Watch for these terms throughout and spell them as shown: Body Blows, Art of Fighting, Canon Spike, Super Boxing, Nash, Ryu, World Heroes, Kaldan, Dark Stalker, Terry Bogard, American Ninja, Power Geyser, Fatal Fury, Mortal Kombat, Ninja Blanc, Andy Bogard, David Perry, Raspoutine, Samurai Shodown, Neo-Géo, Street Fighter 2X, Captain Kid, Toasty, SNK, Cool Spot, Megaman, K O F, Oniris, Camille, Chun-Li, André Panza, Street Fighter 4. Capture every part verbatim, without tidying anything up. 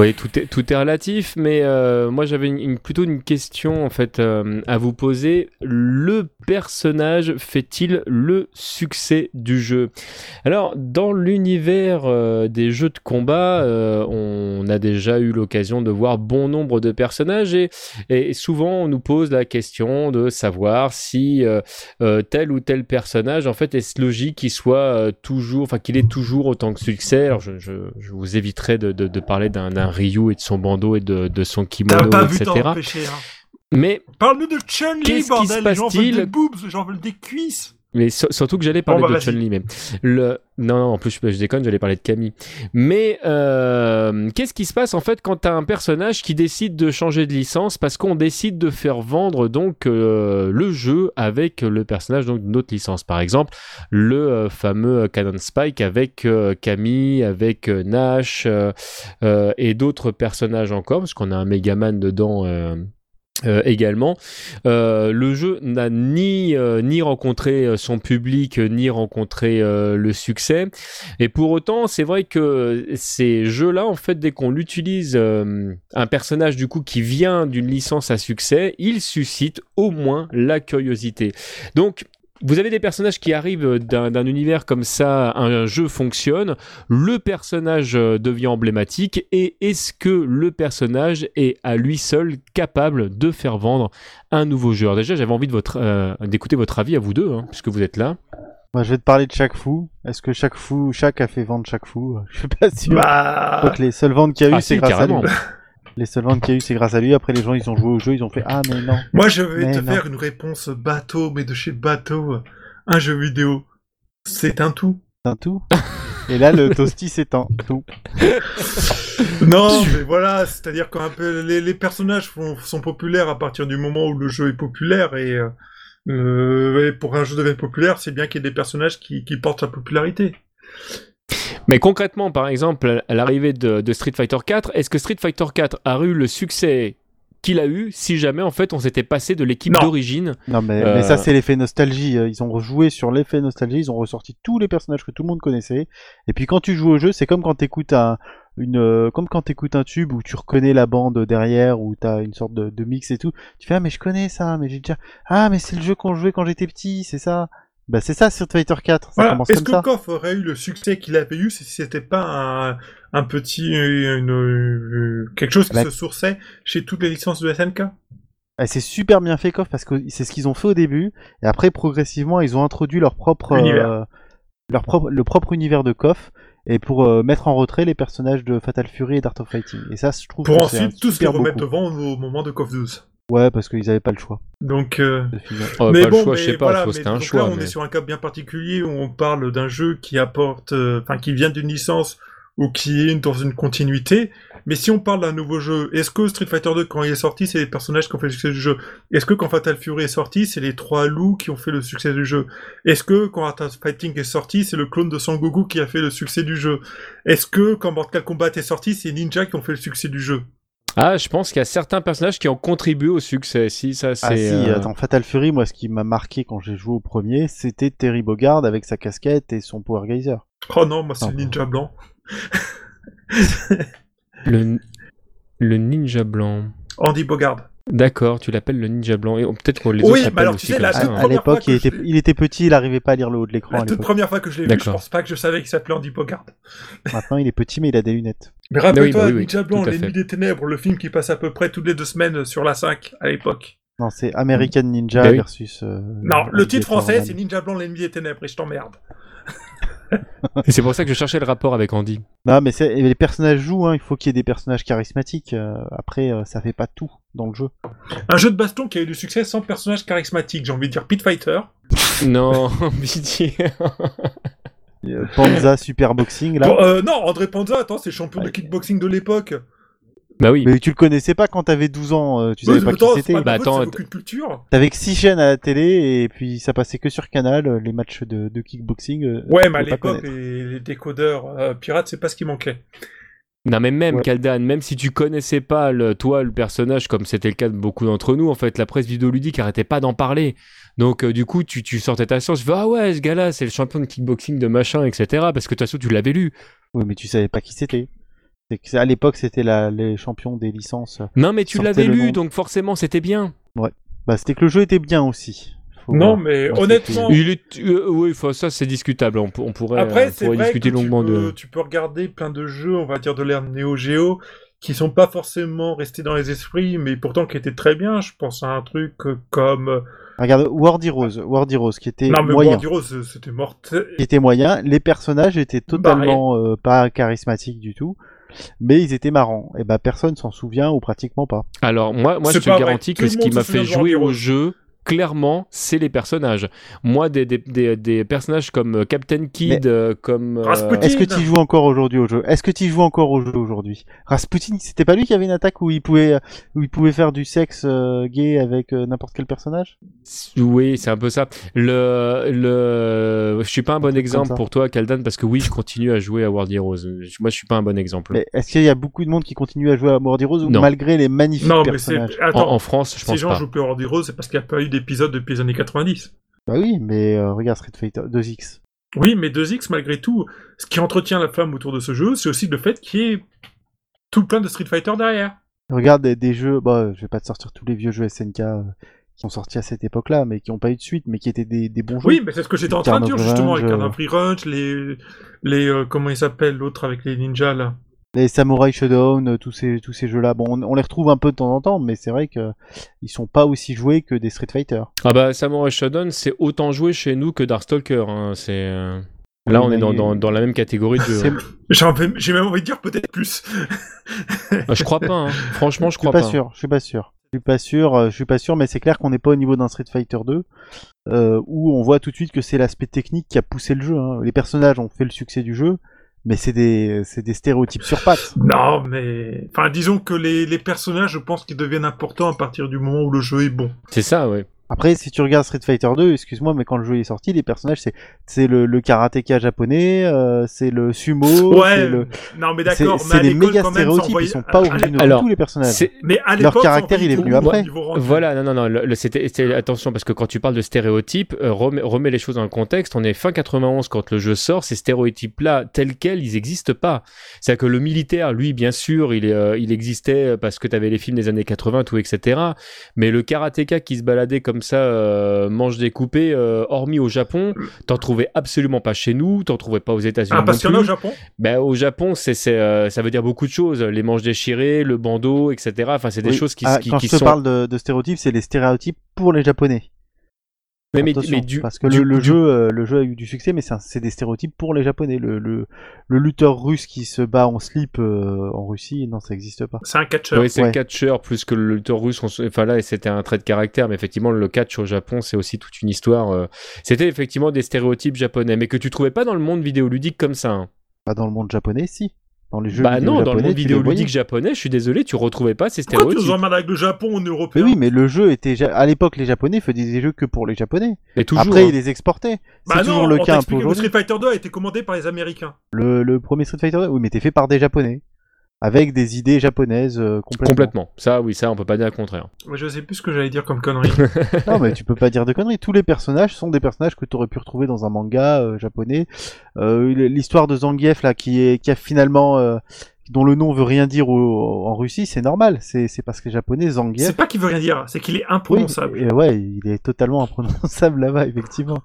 Oui, tout est, tout est relatif, mais euh, moi j'avais une, une, plutôt une question en fait euh, à vous poser. Le personnage fait-il le succès du jeu ? Alors, dans l'univers euh, des jeux de combat, euh, on a déjà eu l'occasion de voir bon nombre de personnages et, et souvent on nous pose la question de savoir si euh, euh, tel ou tel personnage en fait est logique qu'il soit euh, toujours, enfin qu'il ait toujours autant que succès. Alors, je, je, je vous éviterai de, de, de parler d'un d'un Ryu et de son bandeau et de, de son kimono, pas vu et cetera. T'as empêché, hein. Mais parle-nous de Chun-Li, bordel, les gens veulent des boobs, les gens veulent des cuisses. Mais so- surtout que j'allais parler bon, bah, de vas-y. Chun-Li, mais le non, non en plus je, je déconne, j'allais parler de Camille. Mais euh, qu'est-ce qui se passe en fait quand t'as un personnage qui décide de changer de licence parce qu'on décide de faire vendre donc euh, le jeu avec le personnage donc d'une autre licence, par exemple le euh, fameux Canon Spike avec euh, Camille, avec euh, Nash euh, euh, et d'autres personnages encore parce qu'on a un Megaman dedans. Euh, Euh, également, euh, le jeu n'a ni euh, ni rencontré son public, ni rencontré euh, le succès. Et pour autant, c'est vrai que ces jeux-là, en fait, dès qu'on l'utilise, euh, un personnage du coup qui vient d'une licence à succès, il suscite au moins la curiosité. Donc vous avez des personnages qui arrivent d'un, d'un univers comme ça, un, un jeu fonctionne, le personnage devient emblématique et est-ce que le personnage est à lui seul capable de faire vendre un nouveau jeu ? Alors déjà, j'avais envie de votre, euh, d'écouter votre avis à vous deux, hein, puisque vous êtes là. Moi, je vais te parler de chaque fou. Est-ce que chaque fou, chaque a fait vendre chaque fou ? Je suis pas sûr. Bah... Donc les seules ventes qu'il y a eu, ah, c'est si, grâce carrément. À lui. Les seules ventes qu'il y a eu, c'est grâce à lui. Après, les gens, ils ont joué au jeu, ils ont fait « Ah, mais non !» Moi, je vais mais te non. faire une réponse bateau, mais de chez bateau. Un jeu vidéo, c'est un tout. C'est un tout. Et là, le toasty, c'est un tout. Non, mais voilà, c'est-à-dire que les, les personnages font, sont populaires à partir du moment où le jeu est populaire. Et, euh, et pour un jeu devenu populaire, c'est bien qu'il y ait des personnages qui, qui portent la popularité. Mais concrètement, par exemple, à l'arrivée de, de Street Fighter quatre, est-ce que Street Fighter quatre a eu le succès qu'il a eu si jamais en fait on s'était passé de l'équipe non. d'origine ? Non, mais, euh... mais ça c'est l'effet nostalgie. Ils ont rejoué sur l'effet nostalgie, ils ont ressorti tous les personnages que tout le monde connaissait. Et puis quand tu joues au jeu, c'est comme quand t'écoutes un, une, comme quand t'écoutes un tube où tu reconnais la bande derrière, où t'as une sorte de, de mix et tout. Tu fais ah mais je connais ça, mais j'ai déjà ah mais c'est le jeu qu'on jouait quand j'étais petit, c'est ça. Bah c'est ça Street Fighter quatre, ça voilà. commence Est-ce comme ça. Est-ce que K O F aurait eu le succès qu'il avait eu si c'était pas un, un petit... Une, une, quelque chose qui bah, se sourçait chez toutes les licences de S N K ? C'est super bien fait K O F parce que c'est ce qu'ils ont fait au début, et après progressivement ils ont introduit leur propre... Euh, leur propre le propre univers de K O F, et pour euh, mettre en retrait les personnages de Fatal Fury et Art of Fighting. Et ça je trouve... Pour ensuite tous les remettre devant au moment de K O F douze. Ouais, parce qu'ils avaient pas le choix. Donc, euh... oh, mais pas bon, le choix, mais je sais pas, voilà, mais c'était un donc choix. Là, on mais... est sur un cas bien particulier où on parle d'un jeu qui apporte, enfin, euh, qui vient d'une licence ou qui est dans une continuité. Mais si on parle d'un nouveau jeu, est-ce que Street Fighter deux, quand il est sorti, c'est les personnages qui ont fait le succès du jeu ? Est-ce que quand Fatal Fury est sorti, c'est les trois loups qui ont fait le succès du jeu ? Est-ce que quand Art of Fighting est sorti, c'est le clone de Sangoku qui a fait le succès du jeu ? Est-ce que quand Mortal Kombat est sorti, c'est Ninja qui ont fait le succès du jeu ? Ah, je pense qu'il y a certains personnages qui ont contribué au succès. Si, ça, c'est, ah si, euh... attends, Fatal Fury, moi, ce qui m'a marqué quand j'ai joué au premier, c'était Terry Bogard avec sa casquette et son Power Geyser. Oh non, moi, c'est le Ninja Blanc. le... le Ninja Blanc. Andy Bogard. D'accord, tu l'appelles le Ninja Blanc. Et peut-être qu'on les autres oui, l'appellent alors, aussi tu sais, comme la ça. Hein. À l'époque, il, je... était... il était petit, il n'arrivait pas à lire le haut de l'écran. La toute première fois que je l'ai D'accord. vu, je pense pas que je savais qu'il s'appelait Andy Bogard. Maintenant, il est petit, mais il a des lunettes. Mais rappelle-toi, oui, bah oui, Ninja Blanc, L'ennemi des ténèbres, le film qui passe à peu près toutes les deux semaines sur la cinq à l'époque. Non, c'est American Ninja oui. versus... Euh, non, le titre français, c'est Ninja Blanc, l'ennemi des ténèbres, et je t'emmerde. Et c'est pour ça que je cherchais le rapport avec Andy. Non, mais c'est... les personnages jouent, hein. Il faut qu'il y ait des personnages charismatiques. Euh, après, euh, ça fait pas tout dans le jeu. Un jeu de baston qui a eu du succès sans personnages charismatiques, j'ai envie de dire Pit Fighter. Non, pitié. Euh, Panza, Super Boxing, là. Bon, euh, non, André Panza, attends, c'est champion ouais. de kickboxing de l'époque. Bah oui. Mais tu le connaissais pas quand t'avais douze ans, euh, tu savais oui, pas qui c'était. Bah attends, aucune culture. T'avais que six chaînes à la télé et puis ça passait que sur Canal, euh, les matchs de, de kickboxing. Euh, ouais, mais à l'époque, les, les décodeurs euh, pirates, c'est pas ce qui manquait. Non mais même ouais. Kaldan, même si tu connaissais pas le, toi le personnage comme c'était le cas de beaucoup d'entre nous en fait, la presse vidéoludique arrêtait pas d'en parler. Donc euh, du coup tu, tu sortais ta science, tu fais ah ouais ce gars-là c'est le champion de kickboxing de machin etc parce que de toute façon tu l'avais lu. Oui mais tu savais pas qui c'était. C'est à l'époque, c'était la, les champions des licences. Non, mais tu l'avais lu, donc forcément, c'était bien. Ouais. Bah, c'était que le jeu était bien aussi. Faut non, voir. mais ouais, honnêtement, il est... euh, oui, ça c'est discutable. On, on pourrait, Après, euh, c'est pourrait vrai discuter que longuement tu peux, de. Tu peux regarder plein de jeux, on va dire de l'ère Neo-Géo, qui sont pas forcément restés dans les esprits, mais pourtant qui étaient très bien. Je pense à un truc comme. Regarde, World Heroes, World Heroes, qui était non, mais moyen. World Heroes, c'était mortel. Qui était moyen. Les personnages étaient totalement euh, pas charismatiques du tout. Mais ils étaient marrants. Et ben bah, personne s'en souvient ou pratiquement pas. Alors moi, moi je te garantis que ce qui m'a fait jouer au jeu, clairement, c'est les personnages. Moi, des des des, des personnages comme Captain Kid, euh, comme euh... est-ce que tu joues encore aujourd'hui au jeu Est-ce que tu joues encore au jeu aujourd'hui Raspoutine, c'était pas lui qui avait une attaque où il pouvait où il pouvait faire du sexe euh, gay avec euh, n'importe quel personnage? Oui, c'est un peu ça. Le le je suis pas un bon exemple pour toi, Kaldan, parce que oui, je continue à jouer à World Heroes. Moi, je suis pas un bon exemple. Mais est-ce qu'il y a beaucoup de monde qui continue à jouer à World Heroes non. malgré les magnifiques non, personnages mais c'est... Attends, en, en France, je pense pas. Si les gens jouent plus à World Heroes, c'est parce qu'il y a pas eu d'épisodes depuis les années quatre-vingt-dix. Bah oui, mais euh, regarde Street Fighter deux X. Oui, mais deux X, malgré tout, ce qui entretient la flamme autour de ce jeu, c'est aussi le fait qu'il y ait tout plein de Street Fighter derrière. Regarde des, des jeux, bah, je vais pas te sortir tous les vieux jeux S N K euh, qui sont sortis à cette époque-là, mais qui n'ont pas eu de suite, mais qui étaient des, des bons jeux. Oui, mais c'est ce que j'étais en train de dire, justement, avec Carnival Free Runch, les... les euh, comment il s'appelle, l'autre avec les ninjas, là. Les Samurai Shodown, tous ces, tous ces jeux-là, bon, on, on les retrouve un peu de temps en temps, mais c'est vrai qu'ils sont pas aussi joués que des Street Fighter. Ah bah, Samurai Shodown, c'est autant joué chez nous que Dark Stalker, hein. c'est... Là, on mais... est dans, dans, dans la même catégorie de jeux. J'ai, j'ai même envie de dire peut-être plus. Ah, je crois pas, hein. Franchement, je crois pas. Je suis pas, pas. sûr, je suis pas sûr. Je suis pas sûr, je suis pas sûr, mais c'est clair qu'on n'est pas au niveau d'un Street Fighter deux, euh, où on voit tout de suite que c'est l'aspect technique qui a poussé le jeu, hein. Les personnages ont fait le succès du jeu, mais c'est des, c'est des stéréotypes sur pattes. Non, mais... Enfin, disons que les, les personnages, je pense qu'ils deviennent importants à partir du moment où le jeu est bon. C'est ça, ouais. Après, si tu regardes Street Fighter deux, excuse-moi, mais quand le jeu est sorti, les personnages, c'est, c'est le, le karatéka japonais, euh, c'est le sumo, ouais, c'est le... Non, mais d'accord, c'est, mais c'est des méga stéréotypes, ils sont pas au niveau de tous les personnages. C'est... Mais à l'époque, leur caractère, il est venu après. Voilà, non, non, non, le, le, c'était, c'était, attention, parce que quand tu parles de stéréotypes, euh, remets, remets les choses dans le contexte, on est fin quatre-vingt-onze quand le jeu sort, ces stéréotypes-là, tels quels, ils existent pas. C'est-à-dire que le militaire, lui, bien sûr, il, euh, il existait parce que t'avais les films des années quatre-vingt, tout, et cetera. Mais le karatéka qui se baladait comme ça, euh, manche découpée, euh, hormis au Japon, t'en trouvais absolument pas chez nous, t'en trouvais pas aux États-Unis. Ah, parce qu'il y en a au Japon ? Ben, au Japon, c'est, c'est, euh, ça veut dire beaucoup de choses. Les manches déchirées, le bandeau, et cetera. Enfin, c'est des oui. choses qui, ah, qui, quand qui je sont... te parle de, de stéréotypes, c'est les stéréotypes pour les Japonais. Mais, mais, mais du, parce que du, le, le, du... Jeu, euh, le jeu a eu du succès, mais c'est, un, c'est des stéréotypes pour les Japonais. Le, le, le lutteur russe qui se bat en slip euh, en Russie, non, ça n'existe pas. C'est un catcheur. Oui, c'est ouais. le catcheur plus que le lutteur russe. On... Enfin là, c'était un trait de caractère, mais effectivement, le catch au Japon, c'est aussi toute une histoire. Euh... C'était effectivement des stéréotypes japonais, mais que tu trouvais pas dans le monde vidéoludique comme ça. Hein. Pas dans le monde japonais, si. Dans les jeux bah non, japonais, dans le monde vidéoludique japonais, je suis désolé, tu retrouvais pas ces stéréotypes. Pourquoi tu nous emmènes avec le Japon, on est européen ? Mais oui, mais le jeu était... Ja... À l'époque, les Japonais faisaient des jeux que pour les Japonais. Et toujours, Après, hein. ils les exportaient. Bah C'est non, toujours le cas un peu aujourd'hui. Le Street Fighter deux a été commandé par les Américains. Le, le premier Street Fighter deux, oui, mais était fait par des Japonais. Avec des idées japonaises euh, complètement. Complètement. Ça, oui, ça, on peut pas dire le contraire. Ouais, je sais plus ce que j'allais dire comme connerie. Non, mais tu peux pas dire de conneries. Tous les personnages sont des personnages que t'aurais pu retrouver dans un manga euh, japonais. Euh, l'histoire de Zangief, là, qui est, qui a finalement, euh, dont le nom veut rien dire au, au, en Russie, c'est normal. C'est, c'est parce que les Japonais, Zangief. C'est pas qu'il veut rien dire, c'est qu'il est imprononçable. Oui, et, ouais, il est totalement imprononçable là-bas, effectivement.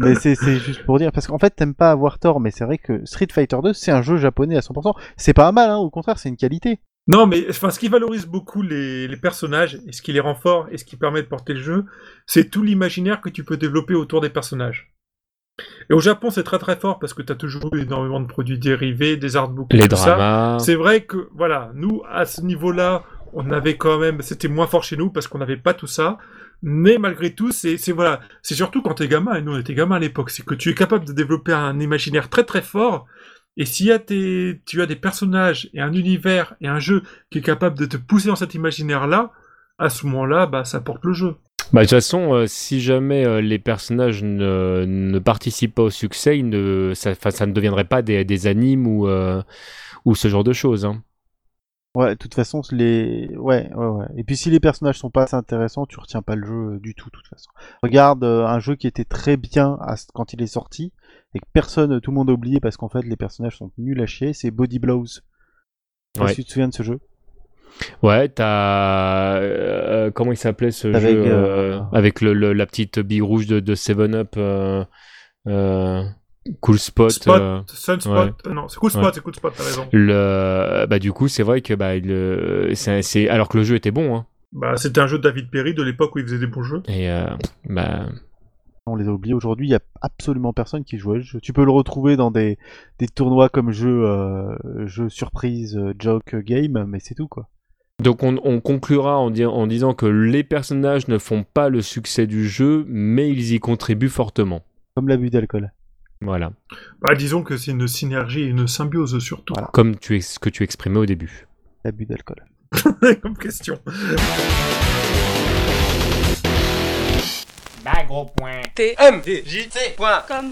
Mais c'est, c'est juste pour dire, parce qu'en fait, t'aimes pas avoir tort, mais c'est vrai que Street Fighter deux, c'est un jeu japonais à cent pour cent. C'est pas un mal, hein, au contraire, c'est une qualité. Non, mais enfin, ce qui valorise beaucoup les, les personnages, et ce qui les rend forts, et ce qui permet de porter le jeu, c'est tout l'imaginaire que tu peux développer autour des personnages. Et au Japon, c'est très très fort, parce que t'as toujours eu énormément de produits dérivés, des artbooks, les tout dramas. Ça. C'est vrai que, voilà, nous, à ce niveau-là, on avait quand même... C'était moins fort chez nous, parce qu'on n'avait pas tout ça. Mais malgré tout, c'est, c'est voilà, c'est surtout quand t'es gamin, et nous on était gamin à l'époque, c'est que tu es capable de développer un imaginaire très très fort, et s'il y a tes, tu as des personnages, et un univers, et un jeu qui est capable de te pousser dans cet imaginaire-là, à ce moment-là, bah ça porte le jeu. Bah, de toute façon, euh, si jamais euh, les personnages ne, ne participent pas au succès, ils ne, ça, ça ne deviendrait pas des, des animes ou, euh, ou ce genre de choses, hein. Ouais, de toute façon, les... ouais, ouais, ouais. Et puis si les personnages sont pas assez intéressants, tu retiens pas le jeu du tout, de toute façon. Regarde euh, un jeu qui était très bien à... quand il est sorti, et que personne, tout le monde a oublié parce qu'en fait, les personnages sont nuls à chier, c'est Body Blows. Je sais pas si tu te souviens de ce jeu. Ouais, t'as euh, comment il s'appelait ce avec, jeu euh... Euh, avec le, le, la petite bille rouge de, de seven up euh, euh, Cool Spot, Spot euh... Sunspot, ouais. euh, non, c'est Cool Spot, ouais. c'est Cool Spot, t'as raison. Le bah du coup c'est vrai que bah le c'est, c'est alors que le jeu était bon. Hein. Bah c'était un jeu de David Perry de l'époque où il faisait des bons jeux. Et euh, bah on les a oubliés aujourd'hui, il n'y a absolument personne qui jouait le jeu. Tu peux le retrouver dans des, des tournois comme jeu, euh, jeu surprise, joke game, mais c'est tout quoi. Donc on, on conclura en, di- en disant que les personnages ne font pas le succès du jeu, mais ils y contribuent fortement. Comme l'abus d'alcool. Voilà. Bah, disons que c'est une synergie, une symbiose surtout. Voilà. Comme tu es, ce que tu exprimais au début. L'abus d'alcool. Comme question. Gros point. T M J T point com